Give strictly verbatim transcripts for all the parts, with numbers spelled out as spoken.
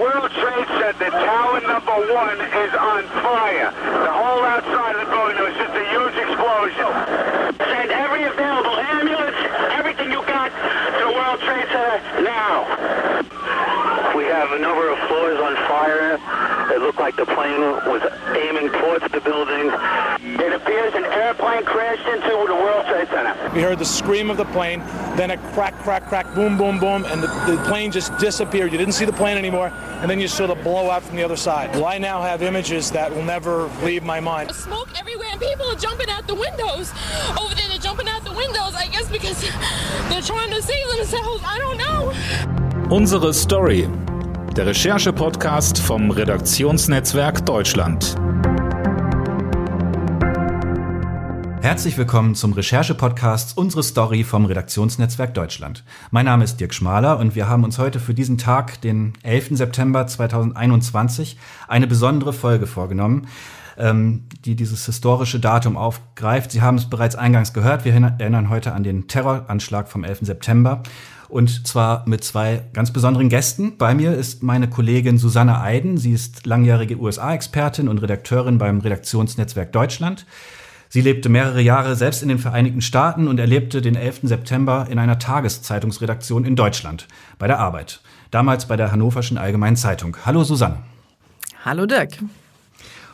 World Trade Center, tower number one is on fire. The whole outside of the building was just a huge explosion. Send every available ambulance, everything you got, to the World Trade Center now. We have a number of floors on fire. It looked like the plane was aiming towards the building. It appears an airplane crashed into the World Trade Center. We heard the scream of the plane, then a crack, crack, crack, boom, boom, boom, and the, the plane just disappeared. You didn't see the plane anymore, and then you saw the blowout from the other side. Well, I now have images that will never leave my mind. Smoke everywhere, and people are jumping out the windows. Over there, they're jumping out the windows, I guess because they're trying to save themselves. I don't know. Unsere Story. Der Recherche-Podcast vom Redaktionsnetzwerk Deutschland. Herzlich willkommen zum Recherche-Podcast Unsere Story vom Redaktionsnetzwerk Deutschland. Mein Name ist Dirk Schmaler und wir haben uns heute für diesen Tag, den elften September zweitausendeinundzwanzig, eine besondere Folge vorgenommen, die dieses historische Datum aufgreift. Sie haben es bereits eingangs gehört, wir erinnern heute an den Terroranschlag vom elften September. Und zwar mit zwei ganz besonderen Gästen. Bei mir ist meine Kollegin Susanne Eiden. Sie ist langjährige U S A-Expertin und Redakteurin beim Redaktionsnetzwerk Deutschland. Sie lebte mehrere Jahre selbst in den Vereinigten Staaten und erlebte den elften September in einer Tageszeitungsredaktion in Deutschland, bei der Arbeit. Damals bei der Hannoverschen Allgemeinen Zeitung. Hallo Susanne. Hallo Dirk.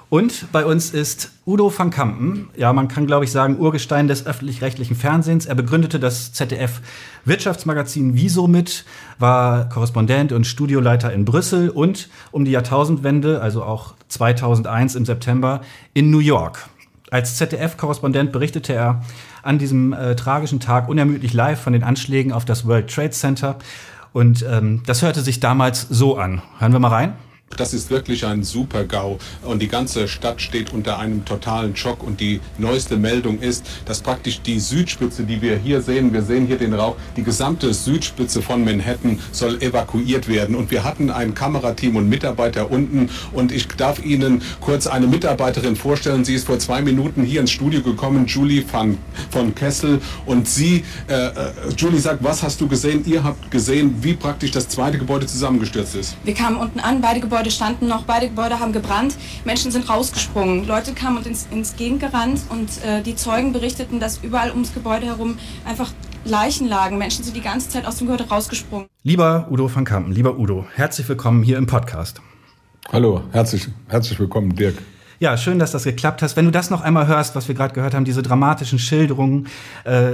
Und bei uns ist Udo van Kampen, ja, man kann, glaube ich, sagen, Urgestein des öffentlich-rechtlichen Fernsehens. Er begründete das Z D F-Wirtschaftsmagazin WISO mit, war Korrespondent und Studioleiter in Brüssel und um die Jahrtausendwende, also auch zweitausendeins im September, in New York. Als Z D F-Korrespondent berichtete er an diesem äh, tragischen Tag unermüdlich live von den Anschlägen auf das World Trade Center. Und ähm, das hörte sich damals so an. Hören wir mal rein. Das ist wirklich ein Super-GAU und die ganze Stadt steht unter einem totalen Schock und die neueste Meldung ist, dass praktisch die Südspitze, die wir hier sehen, wir sehen hier den Rauch, die gesamte Südspitze von Manhattan soll evakuiert werden und wir hatten ein Kamerateam und Mitarbeiter unten und ich darf Ihnen kurz eine Mitarbeiterin vorstellen, sie ist vor zwei Minuten hier ins Studio gekommen, Julie von, von Kessel und sie, äh, Julie sagt, was hast du gesehen? Ihr habt gesehen, wie praktisch das zweite Gebäude zusammengestürzt ist. Wir kamen unten an, beide Gebäude standen noch, beide Gebäude haben gebrannt, Menschen sind rausgesprungen, Leute kamen und ins, ins Gegend gerannt und äh, die Zeugen berichteten, dass überall ums Gebäude herum einfach Leichen lagen, Menschen sind die ganze Zeit aus dem Gebäude rausgesprungen. Lieber Udo van Kampen, lieber Udo, herzlich willkommen hier im Podcast. Hallo, herzlich, herzlich willkommen, Dirk. Ja, schön, dass das geklappt hat. Wenn du das noch einmal hörst, was wir gerade gehört haben, diese dramatischen Schilderungen, äh,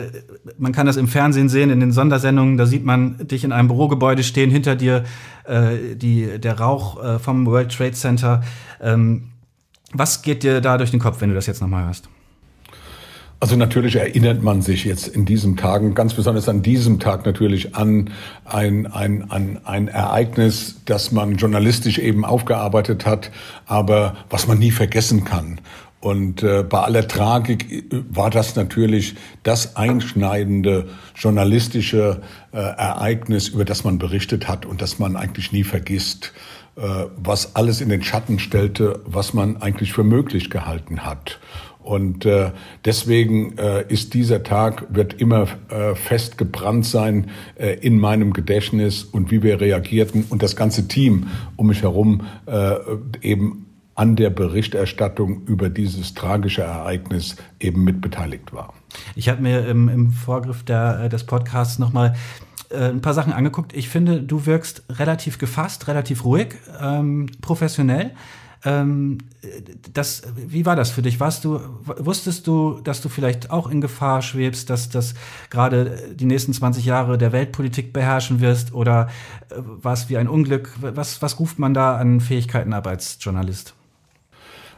man kann das im Fernsehen sehen, in den Sondersendungen, da sieht man dich in einem Bürogebäude stehen, hinter dir äh, die, der Rauch äh, vom World Trade Center. Ähm, was geht dir da durch den Kopf, wenn du das jetzt noch mal hörst? Also natürlich erinnert man sich jetzt in diesen Tagen, ganz besonders an diesem Tag natürlich an ein, ein, ein, ein Ereignis, das man journalistisch eben aufgearbeitet hat, aber was man nie vergessen kann. Und äh, bei aller Tragik war das natürlich das einschneidende journalistische äh, Ereignis, über das man berichtet hat und das man eigentlich nie vergisst, äh, was alles in den Schatten stellte, was man eigentlich für möglich gehalten hat. Und äh, deswegen äh, ist dieser Tag, wird immer äh, festgebrannt sein äh, in meinem Gedächtnis und wie wir reagierten und das ganze Team um mich herum äh, eben an der Berichterstattung über dieses tragische Ereignis eben mitbeteiligt war. Ich habe mir im, im Vorgriff der, des Podcasts nochmal äh, ein paar Sachen angeguckt. Ich finde, du wirkst relativ gefasst, relativ ruhig, ähm, professionell. Ähm, das, wie war das für dich? Warst du, wusstest du, dass du vielleicht auch in Gefahr schwebst, dass das gerade die nächsten zwanzig Jahre der Weltpolitik beherrschen wirst? Oder war es wie ein Unglück? Was, was ruft man da an Fähigkeiten ab als Journalist?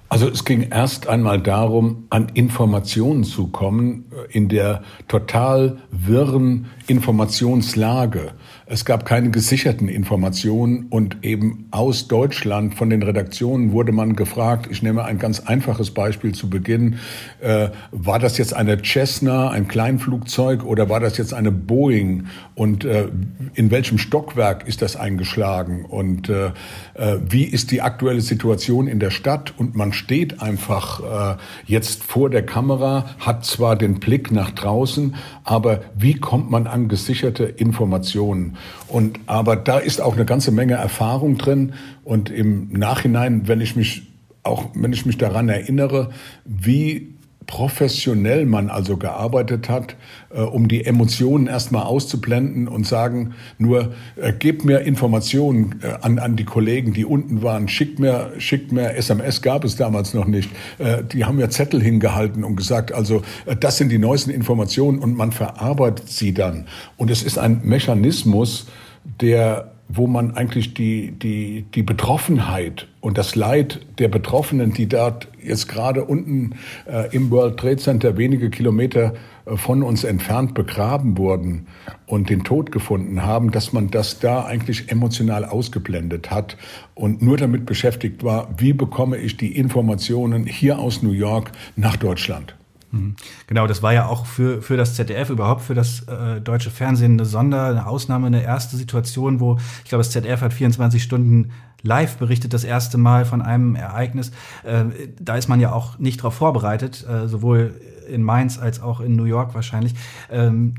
Also es ging erst einmal darum, an Informationen zu kommen in der total wirren Informationslage. Es gab keine gesicherten Informationen und eben aus Deutschland von den Redaktionen wurde man gefragt, ich nehme ein ganz einfaches Beispiel zu Beginn, äh, war das jetzt eine Cessna, ein Kleinflugzeug oder war das jetzt eine Boeing und äh, in welchem Stockwerk ist das eingeschlagen und äh, wie ist die aktuelle Situation in der Stadt und man steht einfach äh, jetzt vor der Kamera, hat zwar den Blick nach draußen, aber wie kommt man an gesicherte Informationen? Und, aber da ist auch eine ganze Menge Erfahrung drin. Und im Nachhinein, wenn ich mich, auch wenn ich mich daran erinnere, wie professionell man also gearbeitet hat, äh, um die Emotionen erstmal auszublenden und sagen, nur äh, gebt mir Informationen äh, an, an die Kollegen, die unten waren, schickt mir, schickt mir S M S, gab es damals noch nicht. Äh, die haben ja Zettel hingehalten und gesagt, also äh, das sind die neuesten Informationen, und man verarbeitet sie dann. Und es ist ein Mechanismus, der, wo man eigentlich die, die, die Betroffenheit und das Leid der Betroffenen, die dort jetzt gerade unten äh, im World Trade Center wenige Kilometer äh, von uns entfernt begraben wurden und den Tod gefunden haben, dass man das da eigentlich emotional ausgeblendet hat und nur damit beschäftigt war, wie bekomme ich die Informationen hier aus New York nach Deutschland. Genau, das war ja auch für, für das Z D F, überhaupt für das äh, deutsche Fernsehen eine Sonder, eine Ausnahme, eine erste Situation, wo, ich glaube, das Z D F hat vierundzwanzig Stunden live berichtet, das erste Mal von einem Ereignis. Äh, da ist man ja auch nicht drauf vorbereitet, äh, sowohl in Mainz als auch in New York wahrscheinlich. Ähm,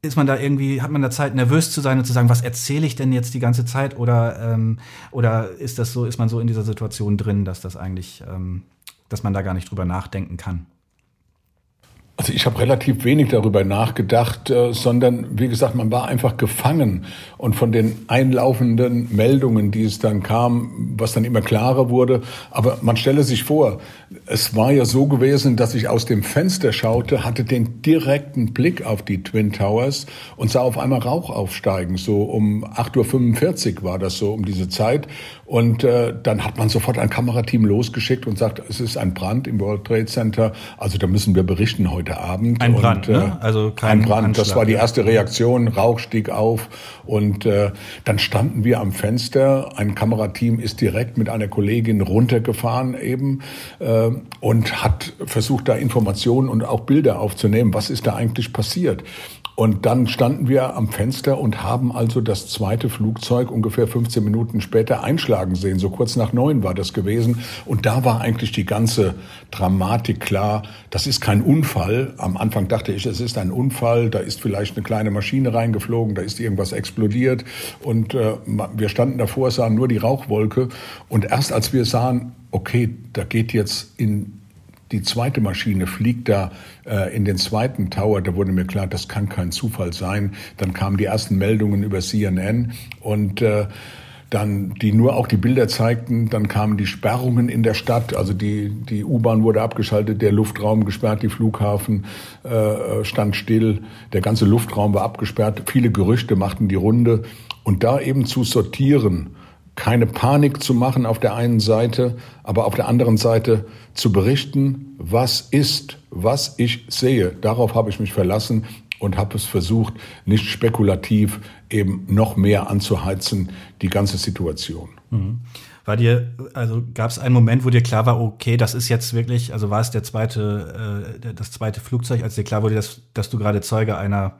ist man da irgendwie, hat man da Zeit, nervös zu sein und zu sagen, was erzähle ich denn jetzt die ganze Zeit? Oder, ähm, oder ist das so, ist man so in dieser Situation drin, dass das eigentlich, ähm, dass man da gar nicht drüber nachdenken kann? Also ich habe relativ wenig darüber nachgedacht, äh, sondern wie gesagt, man war einfach gefangen. Und von den einlaufenden Meldungen, die es dann kam, was dann immer klarer wurde. Aber man stelle sich vor, es war ja so gewesen, dass ich aus dem Fenster schaute, hatte den direkten Blick auf die Twin Towers und sah auf einmal Rauch aufsteigen. So um acht Uhr fünfundvierzig war das so, um diese Zeit. Und äh, dann hat man sofort ein Kamerateam losgeschickt und sagt, es ist ein Brand im World Trade Center. Also da müssen wir berichten heute Abend. Ein Brand, und, ne? Also kein ein Brand, Anschlag. Das war die erste Reaktion, Rauch stieg auf und äh, dann standen wir am Fenster, ein Kamerateam ist direkt mit einer Kollegin runtergefahren eben äh, und hat versucht, da Informationen und auch Bilder aufzunehmen, was ist da eigentlich passiert. Und dann standen wir am Fenster und haben also das zweite Flugzeug ungefähr fünfzehn Minuten später einschlagen sehen. So kurz nach neun war das gewesen. Und da war eigentlich die ganze Dramatik klar. Das ist kein Unfall. Am Anfang dachte ich, es ist ein Unfall. Da ist vielleicht eine kleine Maschine reingeflogen. Da ist irgendwas explodiert. Und äh, wir standen davor, sahen nur die Rauchwolke. Und erst als wir sahen, okay, da geht jetzt in die zweite Maschine fliegt da äh, in den zweiten Tower. Da wurde mir klar, das kann kein Zufall sein. Dann kamen die ersten Meldungen über C N N und äh, dann, die nur auch die Bilder zeigten. Dann kamen die Sperrungen in der Stadt. Also die, die U-Bahn wurde abgeschaltet, der Luftraum gesperrt, die Flughafen äh, stand still. Der ganze Luftraum war abgesperrt. Viele Gerüchte machten die Runde. Und da eben zu sortieren, keine Panik zu machen auf der einen Seite, aber auf der anderen Seite zu berichten, was ist, was ich sehe. Darauf habe ich mich verlassen und habe es versucht, nicht spekulativ eben noch mehr anzuheizen, die ganze Situation. Mhm. War dir, also gab es einen Moment, wo dir klar war, okay, das ist jetzt wirklich, also war es der zweite, äh, das zweite Flugzeug, als dir klar wurde, dass, dass du gerade Zeuge einer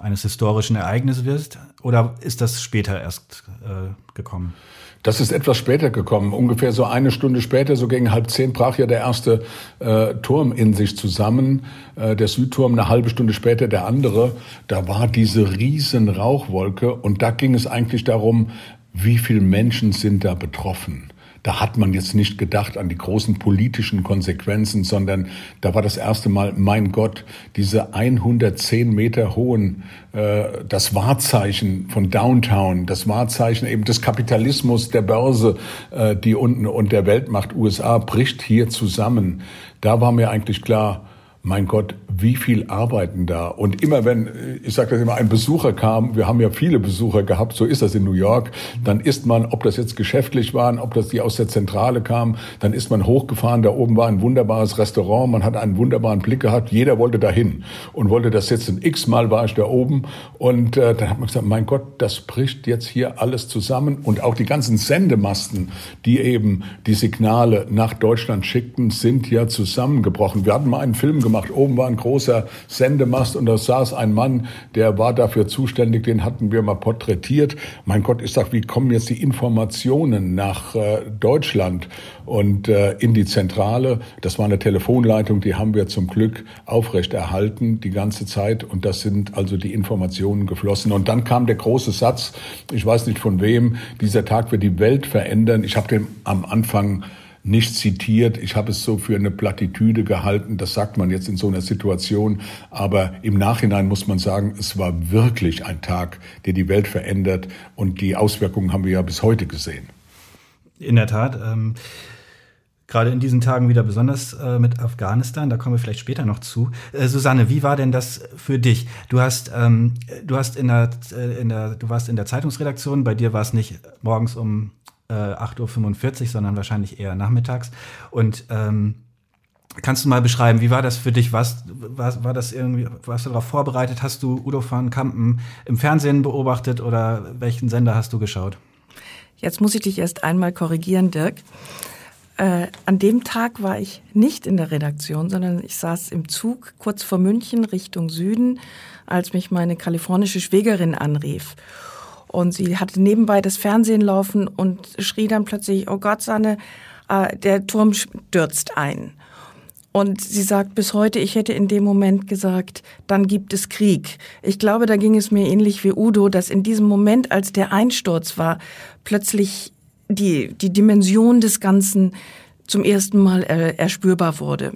eines historischen Ereignisses wirst? Oder ist das später erst äh, gekommen? Das ist etwas später gekommen. Ungefähr so eine Stunde später, so gegen halb zehn, brach ja der erste äh, Turm in sich zusammen. Äh, der Südturm, eine halbe Stunde später der andere. Da war diese riesen Rauchwolke. Und da ging es eigentlich darum, wie viele Menschen sind da betroffen? Da hat man jetzt nicht gedacht an die großen politischen Konsequenzen, sondern da war das erste Mal, mein Gott, diese hundertzehn Meter hohen, äh, das Wahrzeichen von Downtown, das Wahrzeichen eben des Kapitalismus, der Börse, äh, die unten und der Weltmacht U S A bricht hier zusammen. Da war mir eigentlich klar, mein Gott, wie viel arbeiten da? Und immer wenn, ich sage das immer, ein Besucher kam, wir haben ja viele Besucher gehabt, so ist das in New York, dann ist man, ob das jetzt geschäftlich waren, ob das die aus der Zentrale kamen, dann ist man hochgefahren, da oben war ein wunderbares Restaurant, man hat einen wunderbaren Blick gehabt, jeder wollte dahin und wollte das jetzt ein x-mal war ich da oben und äh, dann hat man gesagt, mein Gott, das bricht jetzt hier alles zusammen und auch die ganzen Sendemasten, die eben die Signale nach Deutschland schickten, sind ja zusammengebrochen. Wir hatten mal einen Film gemacht, gemacht. Oben war ein großer Sendemast und da saß ein Mann, der war dafür zuständig, den hatten wir mal porträtiert. Mein Gott, ich sag, wie kommen jetzt die Informationen nach äh, Deutschland und äh, in die Zentrale? Das war eine Telefonleitung, die haben wir zum Glück aufrechterhalten die ganze Zeit und das sind also die Informationen geflossen. Und dann kam der große Satz, ich weiß nicht von wem, dieser Tag wird die Welt verändern. Ich habe den am Anfang nicht zitiert. Ich habe es so für eine Plattitüde gehalten. Das sagt man jetzt in so einer Situation. Aber im Nachhinein muss man sagen, es war wirklich ein Tag, der die Welt verändert. Und die Auswirkungen haben wir ja bis heute gesehen. In der Tat. Ähm, gerade in diesen Tagen wieder besonders äh, mit Afghanistan. Da kommen wir vielleicht später noch zu. Äh, Susanne, wie war denn das für dich? Du hast, ähm, du hast in der, in der, du warst in der Zeitungsredaktion. Bei dir war es nicht morgens um acht Uhr fünfundvierzig, sondern wahrscheinlich eher nachmittags. Und ähm, kannst du mal beschreiben, wie war das für dich? Was war, war das irgendwie? Warst du darauf vorbereitet? Hast du Udo van Kampen im Fernsehen beobachtet oder welchen Sender hast du geschaut? Jetzt muss ich dich erst einmal korrigieren, Dirk. Äh, an dem Tag war ich nicht in der Redaktion, sondern ich saß im Zug kurz vor München Richtung Süden, als mich meine kalifornische Schwägerin anrief. Und sie hatte nebenbei das Fernsehen laufen und schrie dann plötzlich, oh Gott, Sanne, äh, der Turm stürzt ein. Und sie sagt bis heute, ich hätte in dem Moment gesagt, dann gibt es Krieg. Ich glaube, da ging es mir ähnlich wie Udo, dass in diesem Moment, als der Einsturz war, plötzlich die, die Dimension des Ganzen zum ersten Mal äh, erspürbar wurde.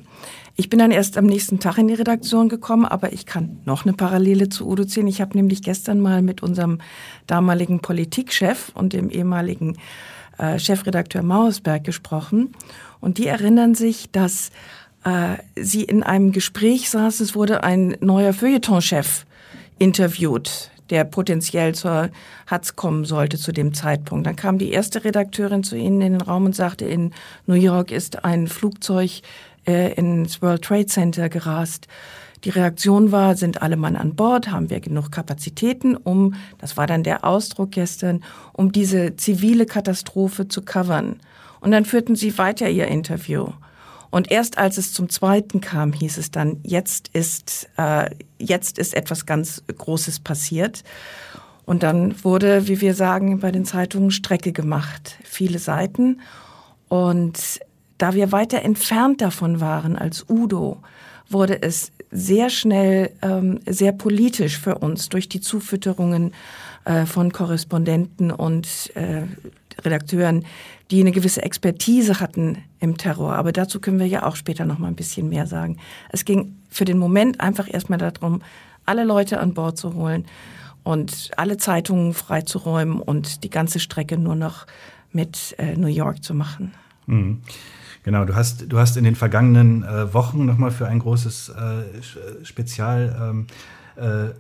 Ich bin dann erst am nächsten Tag in die Redaktion gekommen, aber ich kann noch eine Parallele zu Udo ziehen. Ich habe nämlich gestern mal mit unserem damaligen Politikchef und dem ehemaligen äh, Chefredakteur Mausberg gesprochen. Und die erinnern sich, dass äh, sie in einem Gespräch saß. Es wurde ein neuer Feuilletonchef interviewt, der potenziell zur Hatz kommen sollte zu dem Zeitpunkt. Dann kam die erste Redakteurin zu ihnen in den Raum und sagte, in New York ist ein Flugzeug ins World Trade Center gerast. Die Reaktion war, sind alle Mann an Bord, haben wir genug Kapazitäten, um, das war dann der Ausdruck gestern, um diese zivile Katastrophe zu covern. Und dann führten sie weiter ihr Interview. Und erst als es zum zweiten kam, hieß es dann, jetzt ist, äh, jetzt ist etwas ganz Großes passiert. Und dann wurde, wie wir sagen, bei den Zeitungen Strecke gemacht. Viele Seiten. Und da wir weiter entfernt davon waren als Udo, wurde es sehr schnell ähm, sehr politisch für uns durch die Zufütterungen äh, von Korrespondenten und äh, Redakteuren, die eine gewisse Expertise hatten im Terror. Aber dazu können wir ja auch später noch mal ein bisschen mehr sagen. Es ging für den Moment einfach erstmal darum, alle Leute an Bord zu holen und alle Zeitungen freizuräumen und die ganze Strecke nur noch mit äh, New York zu machen. Mhm. Genau, du hast du hast in den vergangenen äh, Wochen nochmal für ein großes äh, Spezial ähm, äh,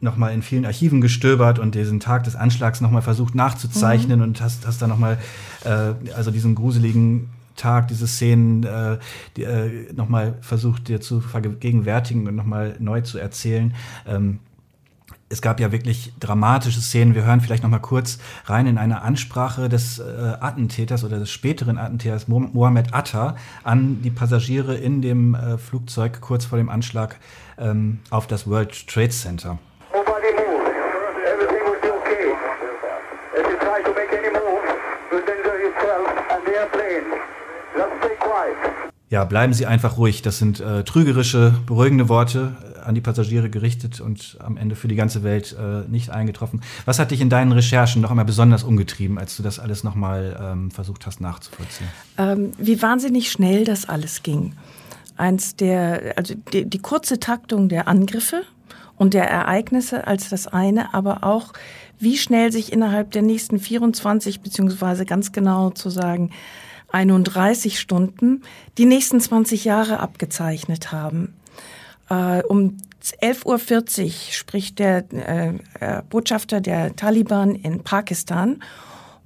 nochmal in vielen Archiven gestöbert und diesen Tag des Anschlags nochmal versucht nachzuzeichnen mhm. und hast, hast dann nochmal äh, also diesen gruseligen Tag, diese Szenen äh, die, äh, nochmal versucht dir zu vergegenwärtigen und nochmal neu zu erzählen. Ähm, Es gab ja wirklich dramatische Szenen. Wir hören vielleicht noch mal kurz rein in eine Ansprache des äh, Attentäters oder des späteren Attentäters Mohammed Atta an die Passagiere in dem äh, Flugzeug kurz vor dem Anschlag ähm, auf das World Trade Center. Ja, bleiben Sie einfach ruhig. Das sind äh, trügerische, beruhigende Worte an die Passagiere gerichtet und am Ende für die ganze Welt äh, nicht eingetroffen. Was hat dich in deinen Recherchen noch einmal besonders umgetrieben, als du das alles noch mal ähm, versucht hast nachzuvollziehen? Ähm, wie wahnsinnig schnell das alles ging. Eins der, also die, die kurze Taktung der Angriffe und der Ereignisse als das eine, aber auch wie schnell sich innerhalb der nächsten vierundzwanzig, beziehungsweise ganz genau zu sagen einunddreißig Stunden, die nächsten zwanzig Jahre abgezeichnet haben. Um elf Uhr vierzig spricht der äh, Botschafter der Taliban in Pakistan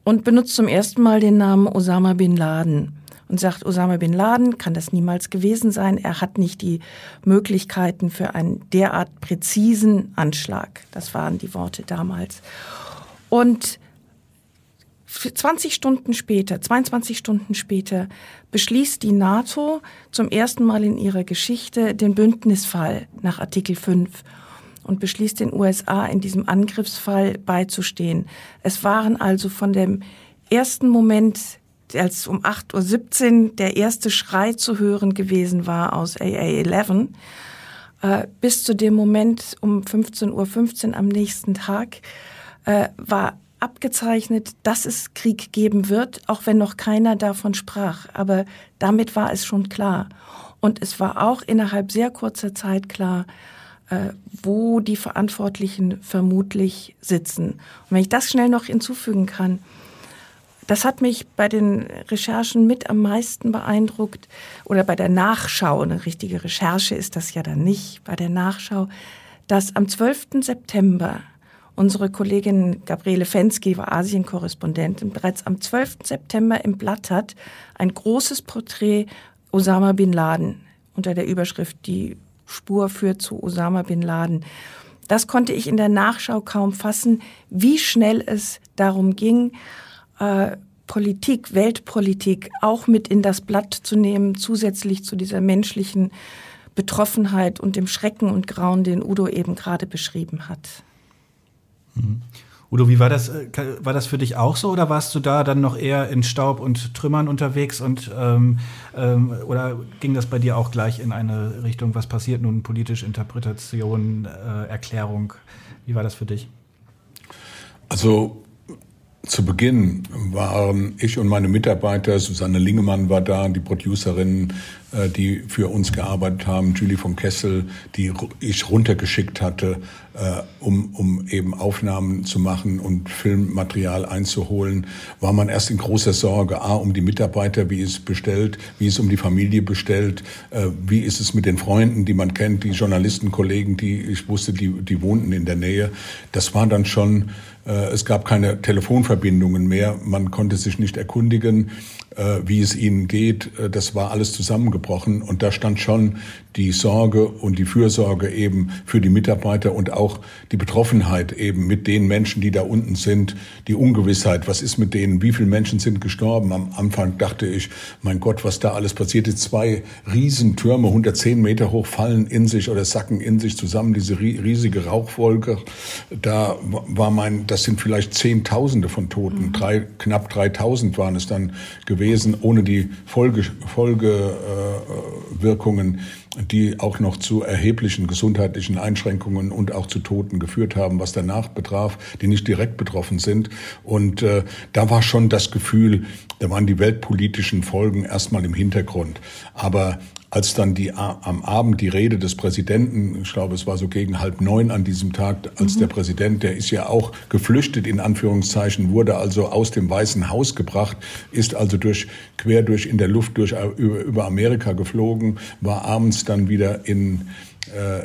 und benutzt zum ersten Mal den Namen Osama bin Laden und sagt, Osama bin Laden kann das niemals gewesen sein. Er hat nicht die Möglichkeiten für einen derart präzisen Anschlag. Das waren die Worte damals. Und zwanzig Stunden später, zweiundzwanzig Stunden später, beschließt die NATO zum ersten Mal in ihrer Geschichte den Bündnisfall nach Artikel fünf und beschließt, den U S A in diesem Angriffsfall beizustehen. Es waren also von dem ersten Moment, als um acht Uhr siebzehn der erste Schrei zu hören gewesen war aus A A elf, äh, bis zu dem Moment um fünfzehn Uhr fünfzehn am nächsten Tag äh, war abgezeichnet, dass es Krieg geben wird, auch wenn noch keiner davon sprach. Aber damit war es schon klar. Und es war auch innerhalb sehr kurzer Zeit klar, äh, wo die Verantwortlichen vermutlich sitzen. Und wenn ich das schnell noch hinzufügen kann, das hat mich bei den Recherchen mit am meisten beeindruckt, oder bei der Nachschau, eine richtige Recherche ist das ja dann nicht, bei der Nachschau, dass am zwölften September unsere Kollegin Gabriele Fensky war Asienkorrespondentin, bereits am zwölften September im Blatt hat ein großes Porträt Osama bin Laden unter der Überschrift "Die Spur führt zu Osama bin Laden". Das konnte ich in der Nachschau kaum fassen, wie schnell es darum ging, Politik, Weltpolitik auch mit in das Blatt zu nehmen, zusätzlich zu dieser menschlichen Betroffenheit und dem Schrecken und Grauen, den Udo eben gerade beschrieben hat. Mhm. Udo, wie war das? War das für dich auch so, oder warst du da dann noch eher in Staub und Trümmern unterwegs und ähm, ähm, oder ging das bei dir auch gleich in eine Richtung, was passiert nun, politisch, Interpretation, äh, Erklärung? Wie war das für dich? Also zu Beginn waren ich und meine Mitarbeiter, Susanne Lingemann war da, die Producerin, die für uns gearbeitet haben, Julie von Kessel, die ich runtergeschickt hatte, um, um eben Aufnahmen zu machen und Filmmaterial einzuholen, war man erst in großer Sorge, a, um die Mitarbeiter, wie es bestellt, wie es um die Familie bestellt, wie ist es mit den Freunden, die man kennt, die Journalistenkollegen, die ich wusste, die, die wohnten in der Nähe. Das war dann schon, es gab keine Telefonverbindungen mehr, man konnte sich nicht erkundigen, wie es ihnen geht, das war alles zusammengebrochen und da stand schon die Sorge und die Fürsorge eben für die Mitarbeiter und auch die Betroffenheit eben mit den Menschen, die da unten sind, die Ungewissheit, was ist mit denen, wie viele Menschen sind gestorben. Am Anfang dachte ich, mein Gott, was da alles passiert ist, zwei Riesentürme, hundertzehn Meter hoch, fallen in sich oder sacken in sich zusammen, diese riesige Rauchwolke, da war mein, das sind vielleicht Zehntausende von Toten, mhm. drei, knapp dreitausend waren es dann gewesen, ohne die Folge, Folgewirkungen, äh, die auch noch zu erheblichen gesundheitlichen Einschränkungen und auch zu Toten geführt haben, was danach betraf, die nicht direkt betroffen sind. Und äh, da war schon das Gefühl, da waren die weltpolitischen Folgen erstmal im Hintergrund. Aber als dann die, am Abend die Rede des Präsidenten, ich glaube, es war so gegen halb neun an diesem Tag, als mhm. der Präsident, der ist ja auch geflüchtet, in Anführungszeichen, wurde also aus dem Weißen Haus gebracht, ist also durch, quer durch, in der Luft durch, über, über Amerika geflogen, war abends dann wieder in,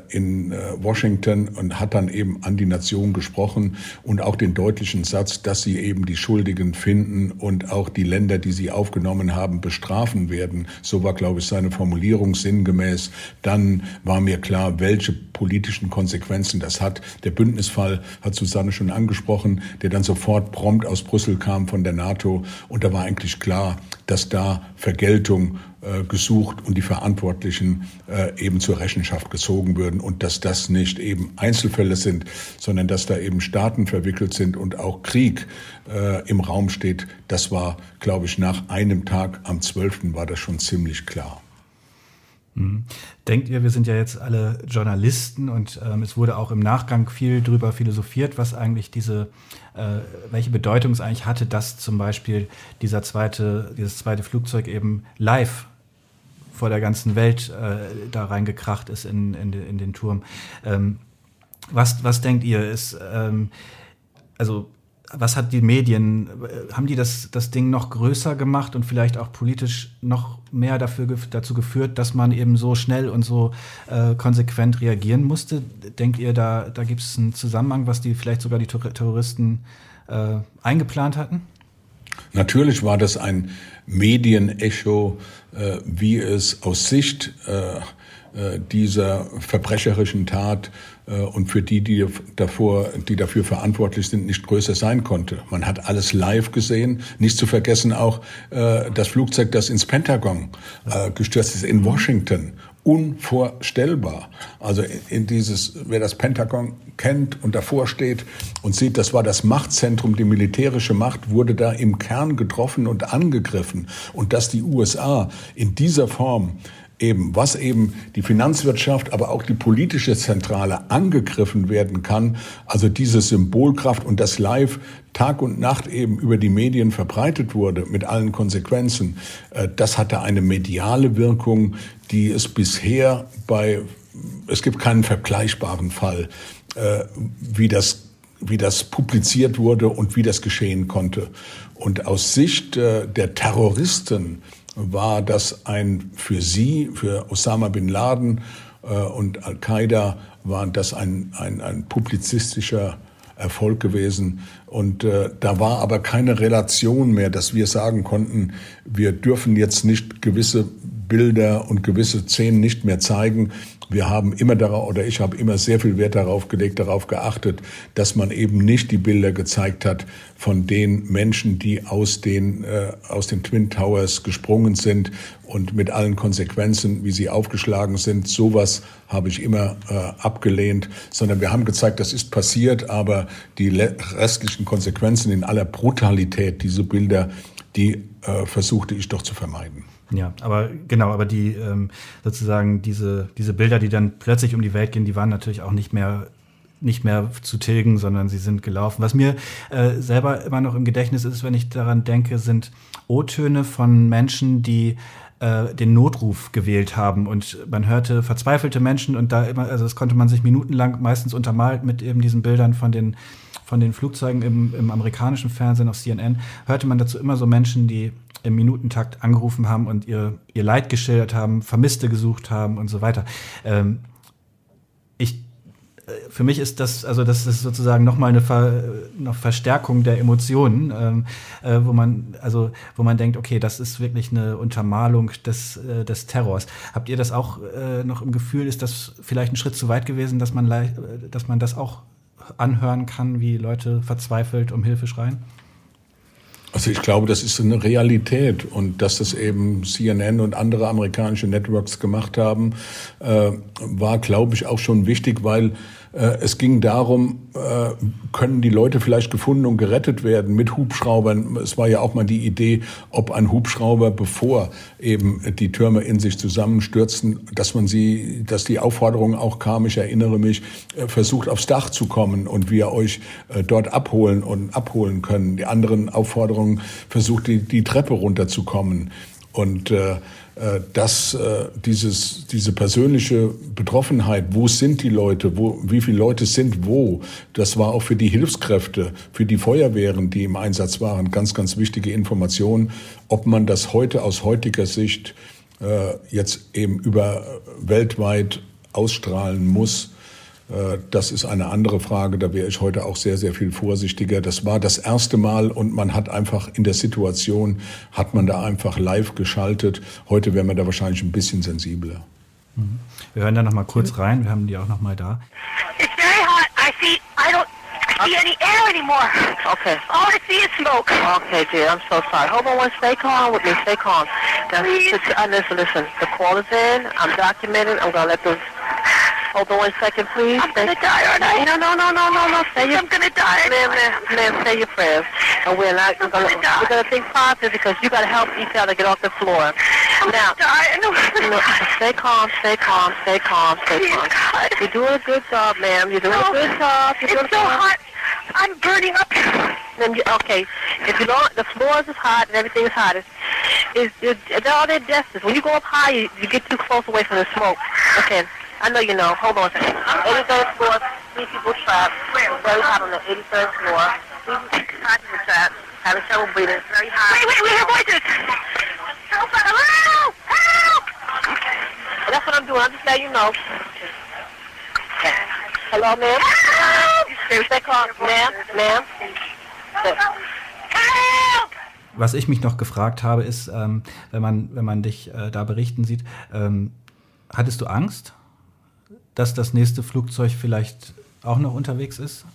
in Washington und hat dann eben an die Nation gesprochen und auch den deutlichen Satz, dass sie eben die Schuldigen finden und auch die Länder, die sie aufgenommen haben, bestrafen werden. So war, glaube ich, seine Formulierung sinngemäß. Dann war mir klar, welche politischen Konsequenzen das hat. Der Bündnisfall hat Susanne schon angesprochen, der dann sofort prompt aus Brüssel kam von der NATO. Und da war eigentlich klar, dass da Vergeltung äh, gesucht und die Verantwortlichen äh, eben zur Rechenschaft gezogen würden und dass das nicht eben Einzelfälle sind, sondern dass da eben Staaten verwickelt sind und auch Krieg äh, im Raum steht. Das war, glaube ich, nach einem Tag am zwölften war das schon ziemlich klar. Denkt ihr, wir sind ja jetzt alle Journalisten und ähm, es wurde auch im Nachgang viel drüber philosophiert, was eigentlich diese, äh, welche Bedeutung es eigentlich hatte, dass zum Beispiel dieser zweite, dieses zweite Flugzeug eben live vor der ganzen Welt äh, da reingekracht ist in, in, in den Turm. Ähm, was, was denkt ihr, ist, ähm, also, was hat die Medien, haben die das, das Ding noch größer gemacht und vielleicht auch politisch noch mehr dafür, dazu geführt, dass man eben so schnell und so äh, konsequent reagieren musste? Denkt ihr, da, da gibt es einen Zusammenhang, was die vielleicht sogar die Terroristen äh, eingeplant hatten? Natürlich war das ein Medienecho, äh, wie es aus Sicht äh, dieser verbrecherischen Tat und für die, die davor, die dafür verantwortlich sind, nicht größer sein konnte. Man hat alles live gesehen. Nicht zu vergessen auch äh, das Flugzeug, das ins Pentagon äh, gestürzt ist, in Washington. Unvorstellbar. Also in dieses, wer das Pentagon kennt und davor steht und sieht, das war das Machtzentrum, die militärische Macht wurde da im Kern getroffen und angegriffen. Und dass die U S A in dieser Form eben, was eben die Finanzwirtschaft, aber auch die politische Zentrale angegriffen werden kann, also diese Symbolkraft und das live Tag und Nacht eben über die Medien verbreitet wurde mit allen Konsequenzen, das hatte eine mediale Wirkung, die es bisher bei, es gibt keinen vergleichbaren Fall, wie das, wie das publiziert wurde und wie das geschehen konnte. Und aus Sicht der Terroristen war das ein, für sie, für Osama bin Laden äh, und Al-Qaida, war das ein, ein, ein publizistischer Erfolg gewesen. Und äh, da war aber keine Relation mehr, dass wir sagen konnten, wir dürfen jetzt nicht gewisse Bilder und gewisse Szenen nicht mehr zeigen. Wir haben immer darauf, oder ich habe immer sehr viel Wert darauf gelegt, darauf geachtet, dass man eben nicht die Bilder gezeigt hat von den Menschen, die aus den, äh, aus den Twin Towers gesprungen sind und mit allen Konsequenzen, wie sie aufgeschlagen sind. Sowas habe ich immer äh, abgelehnt, sondern wir haben gezeigt, das ist passiert, aber die restlichen Konsequenzen in aller Brutalität, diese Bilder, die äh, versuchte ich doch zu vermeiden. Ja, aber genau, aber die ähm, sozusagen diese, diese Bilder, die dann plötzlich um die Welt gehen, die waren natürlich auch nicht mehr nicht mehr zu tilgen, sondern sie sind gelaufen. Was mir äh, selber immer noch im Gedächtnis ist, wenn ich daran denke, sind O-Töne von Menschen, die äh, den Notruf gewählt haben und man hörte verzweifelte Menschen und da immer, also das konnte man sich minutenlang meistens untermalt mit eben diesen Bildern von den von den Flugzeugen im, im amerikanischen Fernsehen auf C N N, hörte man dazu immer so Menschen, die im Minutentakt angerufen haben und ihr, ihr Leid geschildert haben, Vermisste gesucht haben und so weiter. Ähm, ich, für mich ist das, also das ist sozusagen nochmal eine Ver, noch Verstärkung der Emotionen, ähm, äh, wo man, also wo man denkt, okay, das ist wirklich eine Untermalung des, äh, des Terrors. Habt ihr das auch äh, noch im Gefühl, ist das vielleicht ein Schritt zu weit gewesen, dass man, leicht, dass man das auch anhören kann, wie Leute verzweifelt um Hilfe schreien? Also ich glaube, das ist eine Realität und dass das eben C N N und andere amerikanische Networks gemacht haben, äh, war, glaube ich, auch schon wichtig, weil äh, es ging darum, äh, können die Leute vielleicht gefunden und gerettet werden mit Hubschraubern. Es war ja auch mal die Idee, ob ein Hubschrauber, bevor eben die Türme in sich zusammenstürzen, dass man sie, dass die Aufforderung auch kam, ich erinnere mich, äh, versucht aufs Dach zu kommen und wir euch äh, dort abholen und abholen können. Die anderen Aufforderungen versucht, die, die Treppe runterzukommen. Und äh, das, äh, dieses, diese persönliche Betroffenheit, wo sind die Leute, wo, wie viele Leute sind wo, das war auch für die Hilfskräfte, für die Feuerwehren, die im Einsatz waren, ganz, ganz wichtige Informationen, ob man das heute aus heutiger Sicht äh, jetzt eben über weltweit ausstrahlen muss. Das ist eine andere Frage, da wäre ich heute auch sehr, sehr viel vorsichtiger. Das war das erste Mal und man hat einfach in der Situation, hat man da einfach live geschaltet. Heute wäre man da wahrscheinlich ein bisschen sensibler. Wir hören da noch mal kurz rein, wir haben die auch noch mal da. It's very hot. I see, I don't see any air anymore. Okay. All I see is smoke. Okay, dear, I'm so sorry. Hold on, stay calm with me, stay calm. Listen, listen, the call is in, I'm documented, I'm gonna let those... Hold on one second, please. I'm going to die, aren't I? No, no, no, no, no, no. Say your, I'm going to die. Ma'am, ma'am, ma'am, say your prayers. And we're not going to die. We're going to think positive because you got to help each other get off the floor. I'm now, die. No, no, stay calm, stay calm, stay calm, stay Please, calm. God. You're doing a good job, ma'am. You're doing no, a good job. You're doing it's so job. Hot. I'm burning up. Then you, okay, if you don't, the floors is hot and everything is hot. It's, it's, it's, it's all their desks. When you go up high, you, you get too close away from the smoke. Okay. I know you know. Hold on a second. eighty-third floor, three people trapped. Very hot on the eighty-third floor. Three people trapped. Having trouble breathing. Very hot. Wait, wait, we hear voices. Help! Help! Help! That's what I'm doing. I'm just letting you know. Hello, ma'am. Help! Stay calm, ma'am, ma'am. Help! Was ich mich noch gefragt habe, ist, ähm, wenn man, wenn man dich äh, da berichten sieht, ähm, hattest du Angst? dass das nächste Flugzeug vielleicht auch noch unterwegs ist?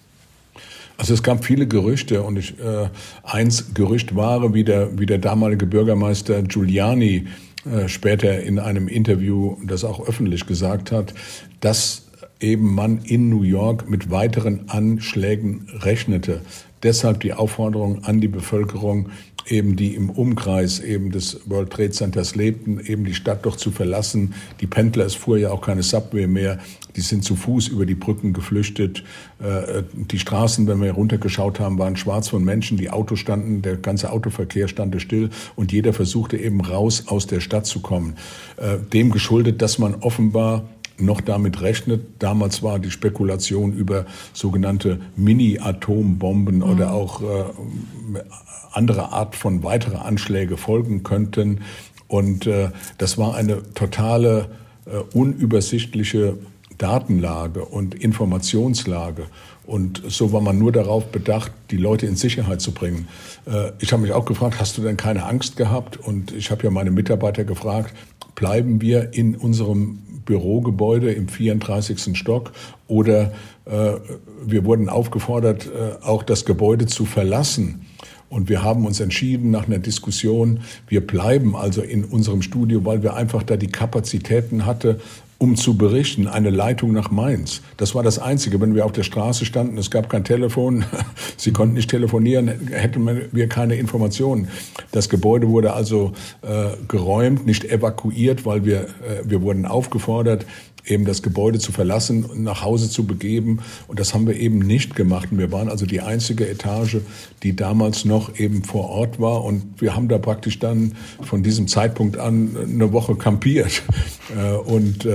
Also es gab viele Gerüchte und ich, äh, eins Gerücht war, wie der, wie der damalige Bürgermeister Giuliani äh, später in einem Interview das auch öffentlich gesagt hat, dass eben man in New York mit weiteren Anschlägen rechnete. Deshalb die Aufforderung an die Bevölkerung, eben die im Umkreis eben des World Trade Centers lebten, eben die Stadt doch zu verlassen. Die Pendler, es fuhr ja auch keine Subway mehr, die sind zu Fuß über die Brücken geflüchtet. Äh, die Straßen, wenn wir runtergeschaut haben, waren schwarz von Menschen, die Autos standen, der ganze Autoverkehr stand still und jeder versuchte eben raus aus der Stadt zu kommen. Äh, dem geschuldet, dass man offenbar noch damit rechnet. Damals war die Spekulation über sogenannte Mini-Atombomben mhm. oder auch äh, andere Art von weitere Anschläge folgen könnten. Und äh, das war eine totale, äh, unübersichtliche Datenlage und Informationslage. Und so war man nur darauf bedacht, die Leute in Sicherheit zu bringen. Äh, ich habe mich auch gefragt, hast du denn keine Angst gehabt? Und ich habe ja meine Mitarbeiter gefragt, bleiben wir in unserem Bürogebäude im vierunddreißigsten Stock oder äh, wir wurden aufgefordert, äh, auch das Gebäude zu verlassen. Und wir haben uns entschieden nach einer Diskussion, wir bleiben also in unserem Studio, weil wir einfach da die Kapazitäten hatten, um zu berichten, eine Leitung nach Mainz. Das war das Einzige. Wenn wir auf der Straße standen, es gab kein Telefon, sie konnten nicht telefonieren, hätten wir keine Informationen. Das Gebäude wurde also äh, geräumt, nicht evakuiert, weil wir, äh, wir wurden aufgefordert, eben das Gebäude zu verlassen und nach Hause zu begeben. Und das haben wir eben nicht gemacht. Und wir waren also die einzige Etage, die damals noch eben vor Ort war. Und wir haben da praktisch dann von diesem Zeitpunkt an eine Woche kampiert und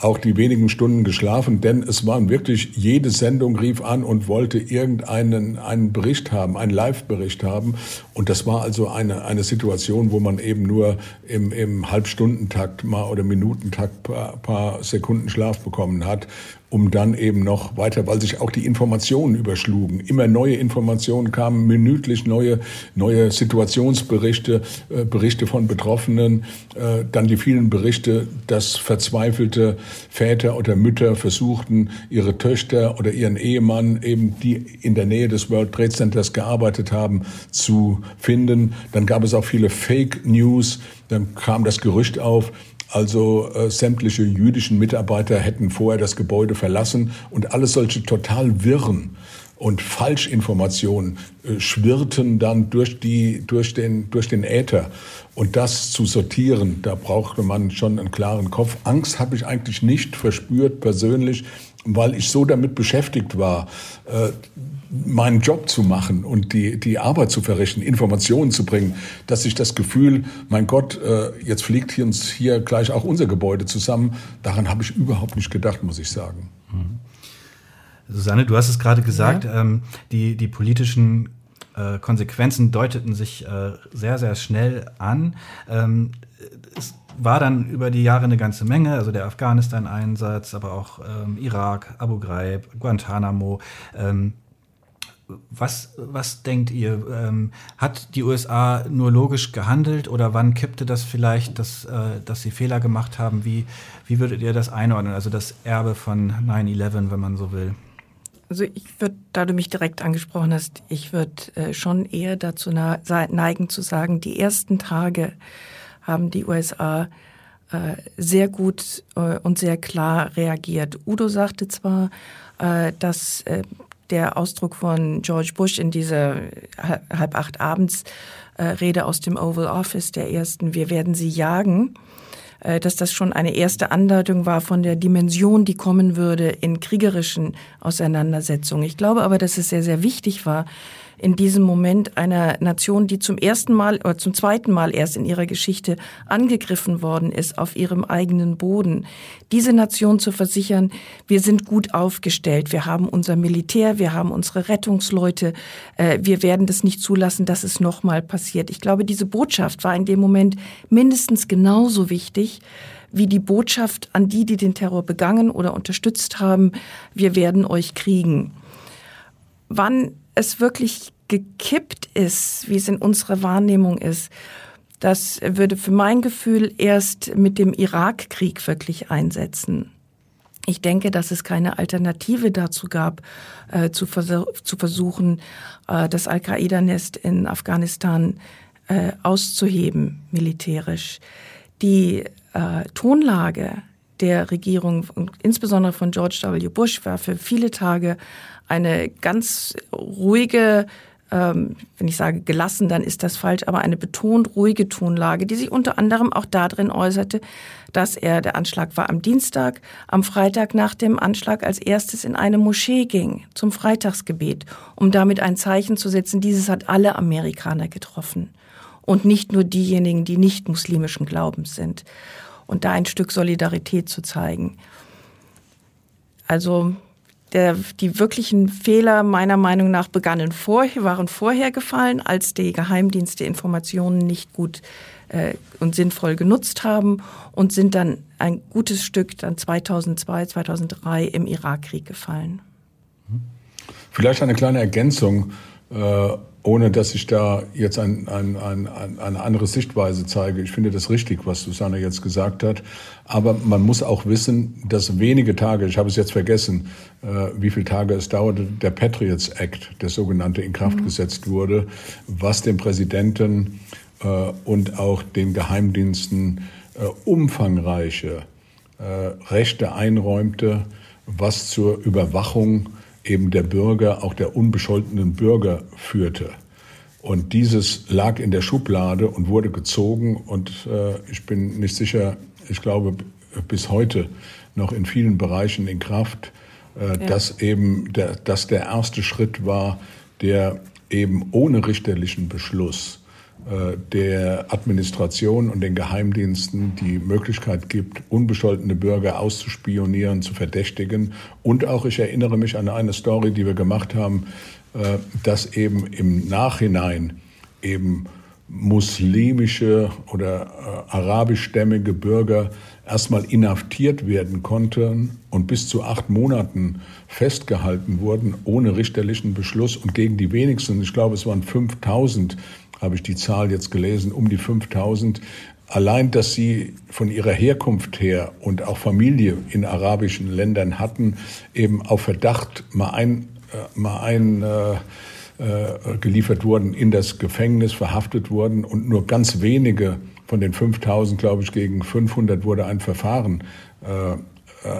auch die wenigen Stunden geschlafen. Denn es waren wirklich, jede Sendung rief an und wollte irgendeinen einen Bericht haben, einen Live-Bericht haben. Und das war also eine, eine Situation, wo man eben nur im, im Halbstundentakt mal oder Minutentakt paar Sekunden Schlaf bekommen hat, um dann eben noch weiter, weil sich auch die Informationen überschlugen. Immer neue Informationen kamen, minütlich neue, neue Situationsberichte, äh, Berichte von Betroffenen, äh, dann die vielen Berichte, dass verzweifelte Väter oder Mütter versuchten, ihre Töchter oder ihren Ehemann, eben die in der Nähe des World Trade Centers gearbeitet haben, zu finden. Dann gab es auch viele Fake News, dann kam das Gerücht auf, also äh, sämtliche jüdischen Mitarbeiter hätten vorher das Gebäude verlassen und alles solche total wirren und Falschinformationen äh, schwirrten dann durch die durch den durch den Äther und das zu sortieren, da brauchte man schon einen klaren Kopf. Angst habe ich eigentlich nicht verspürt persönlich, weil ich so damit beschäftigt war, äh, meinen Job zu machen und die, die Arbeit zu verrichten, Informationen zu bringen, dass ich das Gefühl, mein Gott, äh, jetzt fliegt uns hier gleich auch unser Gebäude zusammen, daran habe ich überhaupt nicht gedacht, muss ich sagen. Mhm. Susanne, du hast es gerade gesagt, ja. ähm, die, die politischen äh, Konsequenzen deuteten sich äh, sehr, sehr schnell an. Ähm, es war dann über die Jahre eine ganze Menge, also der Afghanistan-Einsatz, aber auch ähm, Irak, Abu Ghraib, Guantanamo. Ähm, was, was denkt ihr, ähm, hat die U S A nur logisch gehandelt oder wann kippte das vielleicht, dass, äh, dass sie Fehler gemacht haben? Wie, wie würdet ihr das einordnen, also das Erbe von nine eleven, wenn man so will? Also ich würde, da du mich direkt angesprochen hast, ich würde äh, schon eher dazu na- neigen zu sagen, die ersten Tage haben die U S A äh, sehr gut äh, und sehr klar reagiert. Udo sagte zwar, äh, dass äh, der Ausdruck von George Bush in dieser halb acht abends äh, Rede aus dem Oval Office, der ersten, wir werden sie jagen, äh, dass das schon eine erste Andeutung war von der Dimension, die kommen würde in kriegerischen Auseinandersetzungen. Ich glaube aber, dass es sehr, sehr wichtig war, in diesem Moment einer Nation, die zum ersten Mal oder zum zweiten Mal erst in ihrer Geschichte angegriffen worden ist auf ihrem eigenen Boden, diese Nation zu versichern, wir sind gut aufgestellt, wir haben unser Militär, wir haben unsere Rettungsleute, äh, wir werden das nicht zulassen, dass es nochmal passiert. Ich glaube, diese Botschaft war in dem Moment mindestens genauso wichtig wie die Botschaft an die, die den Terror begangen oder unterstützt haben, wir werden euch kriegen. Wann es wirklich gekippt ist, wie es in unserer Wahrnehmung ist, das würde für mein Gefühl erst mit dem Irakkrieg wirklich einsetzen. Ich denke, dass es keine Alternative dazu gab, äh, zu, vers- zu versuchen, äh, das Al-Qaida-Nest in Afghanistan äh, auszuheben, militärisch. Die äh, Tonlage der Regierung, insbesondere von George W. Bush, war für viele Tage eine ganz ruhige, ähm, wenn ich sage gelassen, dann ist das falsch, aber eine betont ruhige Tonlage, die sich unter anderem auch darin äußerte, dass er, der Anschlag war am Dienstag, am Freitag nach dem Anschlag als erstes in eine Moschee ging, zum Freitagsgebet, um damit ein Zeichen zu setzen, dieses hat alle Amerikaner getroffen und nicht nur diejenigen, die nicht muslimischen Glaubens sind. Und da ein Stück Solidarität zu zeigen. Also der, die wirklichen Fehler meiner Meinung nach begannen vorher, waren vorher gefallen, als die Geheimdienste Informationen nicht gut äh, und sinnvoll genutzt haben und sind dann ein gutes Stück dann zweitausendzwei, zweitausenddrei im Irakkrieg gefallen. Vielleicht eine kleine Ergänzung, äh, ohne dass ich da jetzt ein, ein, ein, ein, eine andere Sichtweise zeige. Ich finde das richtig, was Susanne jetzt gesagt hat. Aber man muss auch wissen, dass wenige Tage, ich habe es jetzt vergessen, äh, wie viele Tage es dauerte, der Patriot Act, der sogenannte, in Kraft mhm. gesetzt wurde, was dem Präsidenten äh, und auch den Geheimdiensten äh, umfangreiche äh, Rechte einräumte, was zur Überwachung eben der Bürger, auch der unbescholtenen Bürger führte. Und dieses lag in der Schublade und wurde gezogen. Und äh, ich bin nicht sicher, ich glaube bis heute noch in vielen Bereichen in Kraft, äh, ja. dass eben der, dass der erste Schritt war, der eben ohne richterlichen Beschluss äh, der Administration und den Geheimdiensten die Möglichkeit gibt, unbescholtene Bürger auszuspionieren, zu verdächtigen. Und auch, ich erinnere mich an eine Story, die wir gemacht haben, äh, dass eben im Nachhinein eben muslimische oder äh, arabischstämmige Bürger erstmal inhaftiert werden konnten und bis zu acht Monaten festgehalten wurden, ohne richterlichen Beschluss und gegen die wenigsten, ich glaube es waren fünftausend, habe ich die Zahl jetzt gelesen, um die fünftausend, allein, dass sie von ihrer Herkunft her und auch Familie in arabischen Ländern hatten, eben auf Verdacht mal ein, äh, mal ein äh, geliefert wurden, in das Gefängnis verhaftet wurden und nur ganz wenige von den fünftausend, glaube ich, gegen fünfhundert wurde ein Verfahren äh, äh,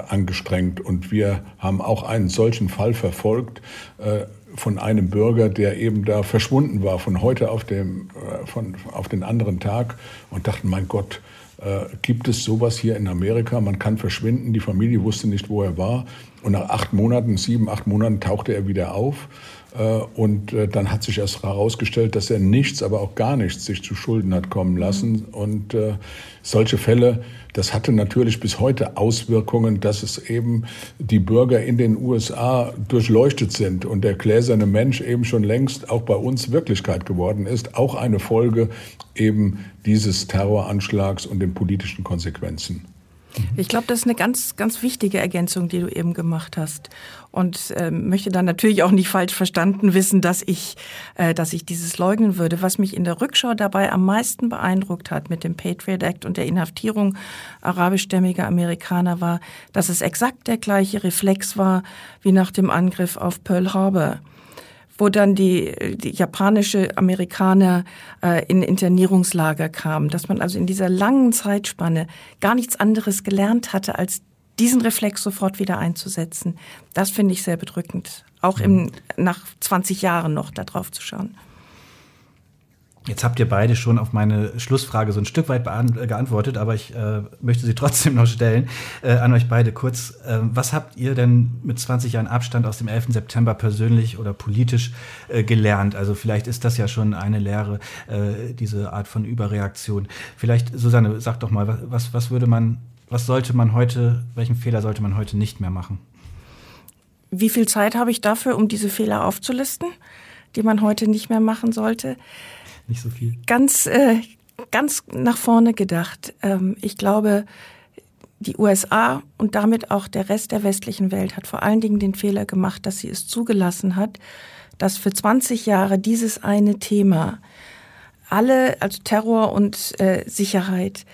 angestrengt. Und wir haben auch einen solchen Fall verfolgt äh, von einem Bürger, der eben da verschwunden war, von heute auf, dem, äh, von, auf den anderen Tag und dachten, mein Gott, Äh, gibt es sowas hier in Amerika? Man kann verschwinden. Die Familie wusste nicht, wo er war. Und nach acht Monaten, sieben, acht Monaten tauchte er wieder auf. Äh, und äh, dann hat sich erst herausgestellt, dass er nichts, aber auch gar nichts sich zu Schulden hat kommen lassen. Und äh, solche Fälle, das hatte natürlich bis heute Auswirkungen, dass es eben die Bürger in den U S A durchleuchtet sind und der gläserne Mensch eben schon längst auch bei uns Wirklichkeit geworden ist. Auch eine Folge eben dieses Terroranschlags und den politischen Konsequenzen. Ich glaube, das ist eine ganz, ganz wichtige Ergänzung, die du eben gemacht hast. Und äh, möchte dann natürlich auch nicht falsch verstanden wissen, dass ich, äh, dass ich dieses leugnen würde. Was mich in der Rückschau dabei am meisten beeindruckt hat mit dem Patriot Act und der Inhaftierung arabischstämmiger Amerikaner war, dass es exakt der gleiche Reflex war wie nach dem Angriff auf Pearl Harbor, wo dann die, die japanische Amerikaner äh, in Internierungslager kamen, dass man also in dieser langen Zeitspanne gar nichts anderes gelernt hatte, als diesen Reflex sofort wieder einzusetzen. Das finde ich sehr bedrückend, auch im, nach zwanzig Jahren noch da drauf zu schauen. Jetzt habt ihr beide schon auf meine Schlussfrage so ein Stück weit beant- geantwortet, aber ich äh, möchte sie trotzdem noch stellen, äh, an euch beide kurz. Äh, was habt ihr denn mit zwanzig Jahren Abstand aus dem elften September persönlich oder politisch äh, gelernt? Also vielleicht ist das ja schon eine Lehre, äh, diese Art von Überreaktion. Vielleicht, Susanne, sag doch mal, was, was würde man, was sollte man heute, welchen Fehler sollte man heute nicht mehr machen? Wie viel Zeit habe ich dafür, um diese Fehler aufzulisten, die man heute nicht mehr machen sollte? Nicht so viel. Ganz, äh, ganz nach vorne gedacht. Ähm, ich glaube, die U S A und damit auch der Rest der westlichen Welt hat vor allen Dingen den Fehler gemacht, dass sie es zugelassen hat, dass für zwanzig Jahre dieses eine Thema, alle, also Terror und äh, Sicherheit,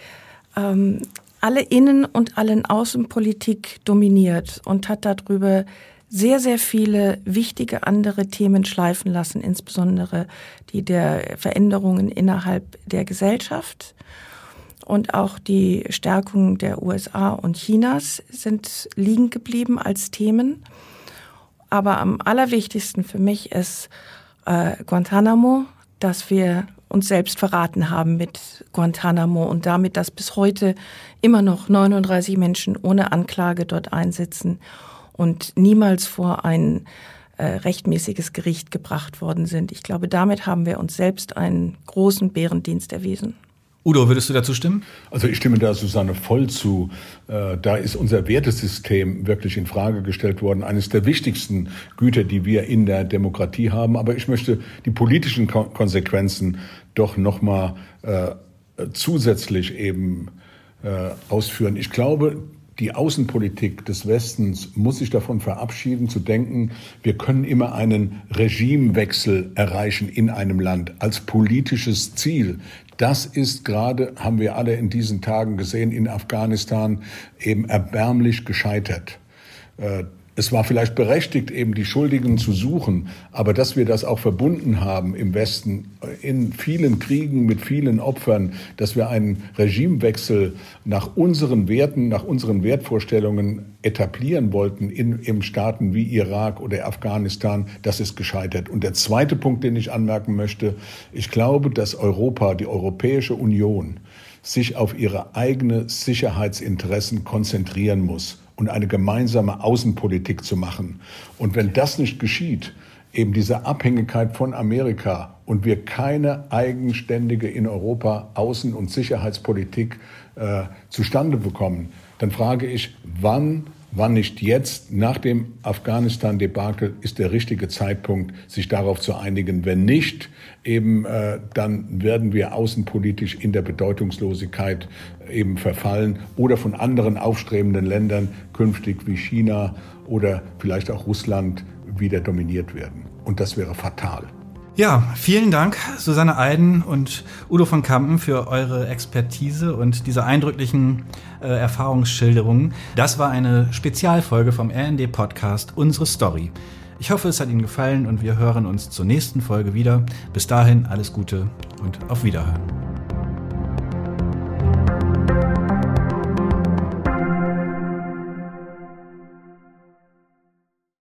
ähm, alle Innen- und allen Außenpolitik dominiert und hat darüber sehr, sehr viele wichtige andere Themen schleifen lassen, insbesondere die der Veränderungen innerhalb der Gesellschaft. Und auch die Stärkung der U S A und Chinas sind liegen geblieben als Themen. Aber am allerwichtigsten für mich ist äh, Guantanamo, dass wir uns selbst verraten haben mit Guantanamo und damit, dass bis heute immer noch neununddreißig Menschen ohne Anklage dort einsitzen und niemals vor ein äh, rechtmäßiges Gericht gebracht worden sind. Ich glaube, damit haben wir uns selbst einen großen Bärendienst erwiesen. Udo, würdest du dazu stimmen? Also ich stimme da Susanne voll zu. Da ist unser Wertesystem wirklich in Frage gestellt worden. Eines der wichtigsten Güter, die wir in der Demokratie haben. Aber ich möchte die politischen Konsequenzen doch nochmal äh, zusätzlich eben äh, ausführen. Ich glaube, die Außenpolitik des Westens muss sich davon verabschieden, zu denken, wir können immer einen Regimewechsel erreichen in einem Land als politisches Ziel. Das ist gerade, haben wir alle in diesen Tagen gesehen, in Afghanistan eben erbärmlich gescheitert. Es war vielleicht berechtigt, eben die Schuldigen zu suchen, aber dass wir das auch verbunden haben im Westen, in vielen Kriegen mit vielen Opfern, dass wir einen Regimewechsel nach unseren Werten, nach unseren Wertvorstellungen etablieren wollten in, in Staaten wie Irak oder Afghanistan, das ist gescheitert. Und der zweite Punkt, den ich anmerken möchte, ich glaube, dass Europa, die Europäische Union, sich auf ihre eigenen Sicherheitsinteressen konzentrieren muss und eine gemeinsame Außenpolitik zu machen. Und wenn das nicht geschieht, eben diese Abhängigkeit von Amerika und wir keine eigenständige in Europa Außen- und Sicherheitspolitik äh, zustande bekommen, dann frage ich, wann, wann nicht jetzt, nach dem Afghanistan-Debakel, ist der richtige Zeitpunkt, sich darauf zu einigen. Wenn nicht, eben äh, dann werden wir außenpolitisch in der Bedeutungslosigkeit eben verfallen oder von anderen aufstrebenden Ländern künftig wie China oder vielleicht auch Russland wieder dominiert werden. Und das wäre fatal. Ja, vielen Dank, Susanne Eiden und Udo von Kampen, für eure Expertise und diese eindrücklichen äh, Erfahrungsschilderungen. Das war eine Spezialfolge vom R N D-Podcast Unsere Story. Ich hoffe, es hat Ihnen gefallen und wir hören uns zur nächsten Folge wieder. Bis dahin alles Gute und auf Wiederhören.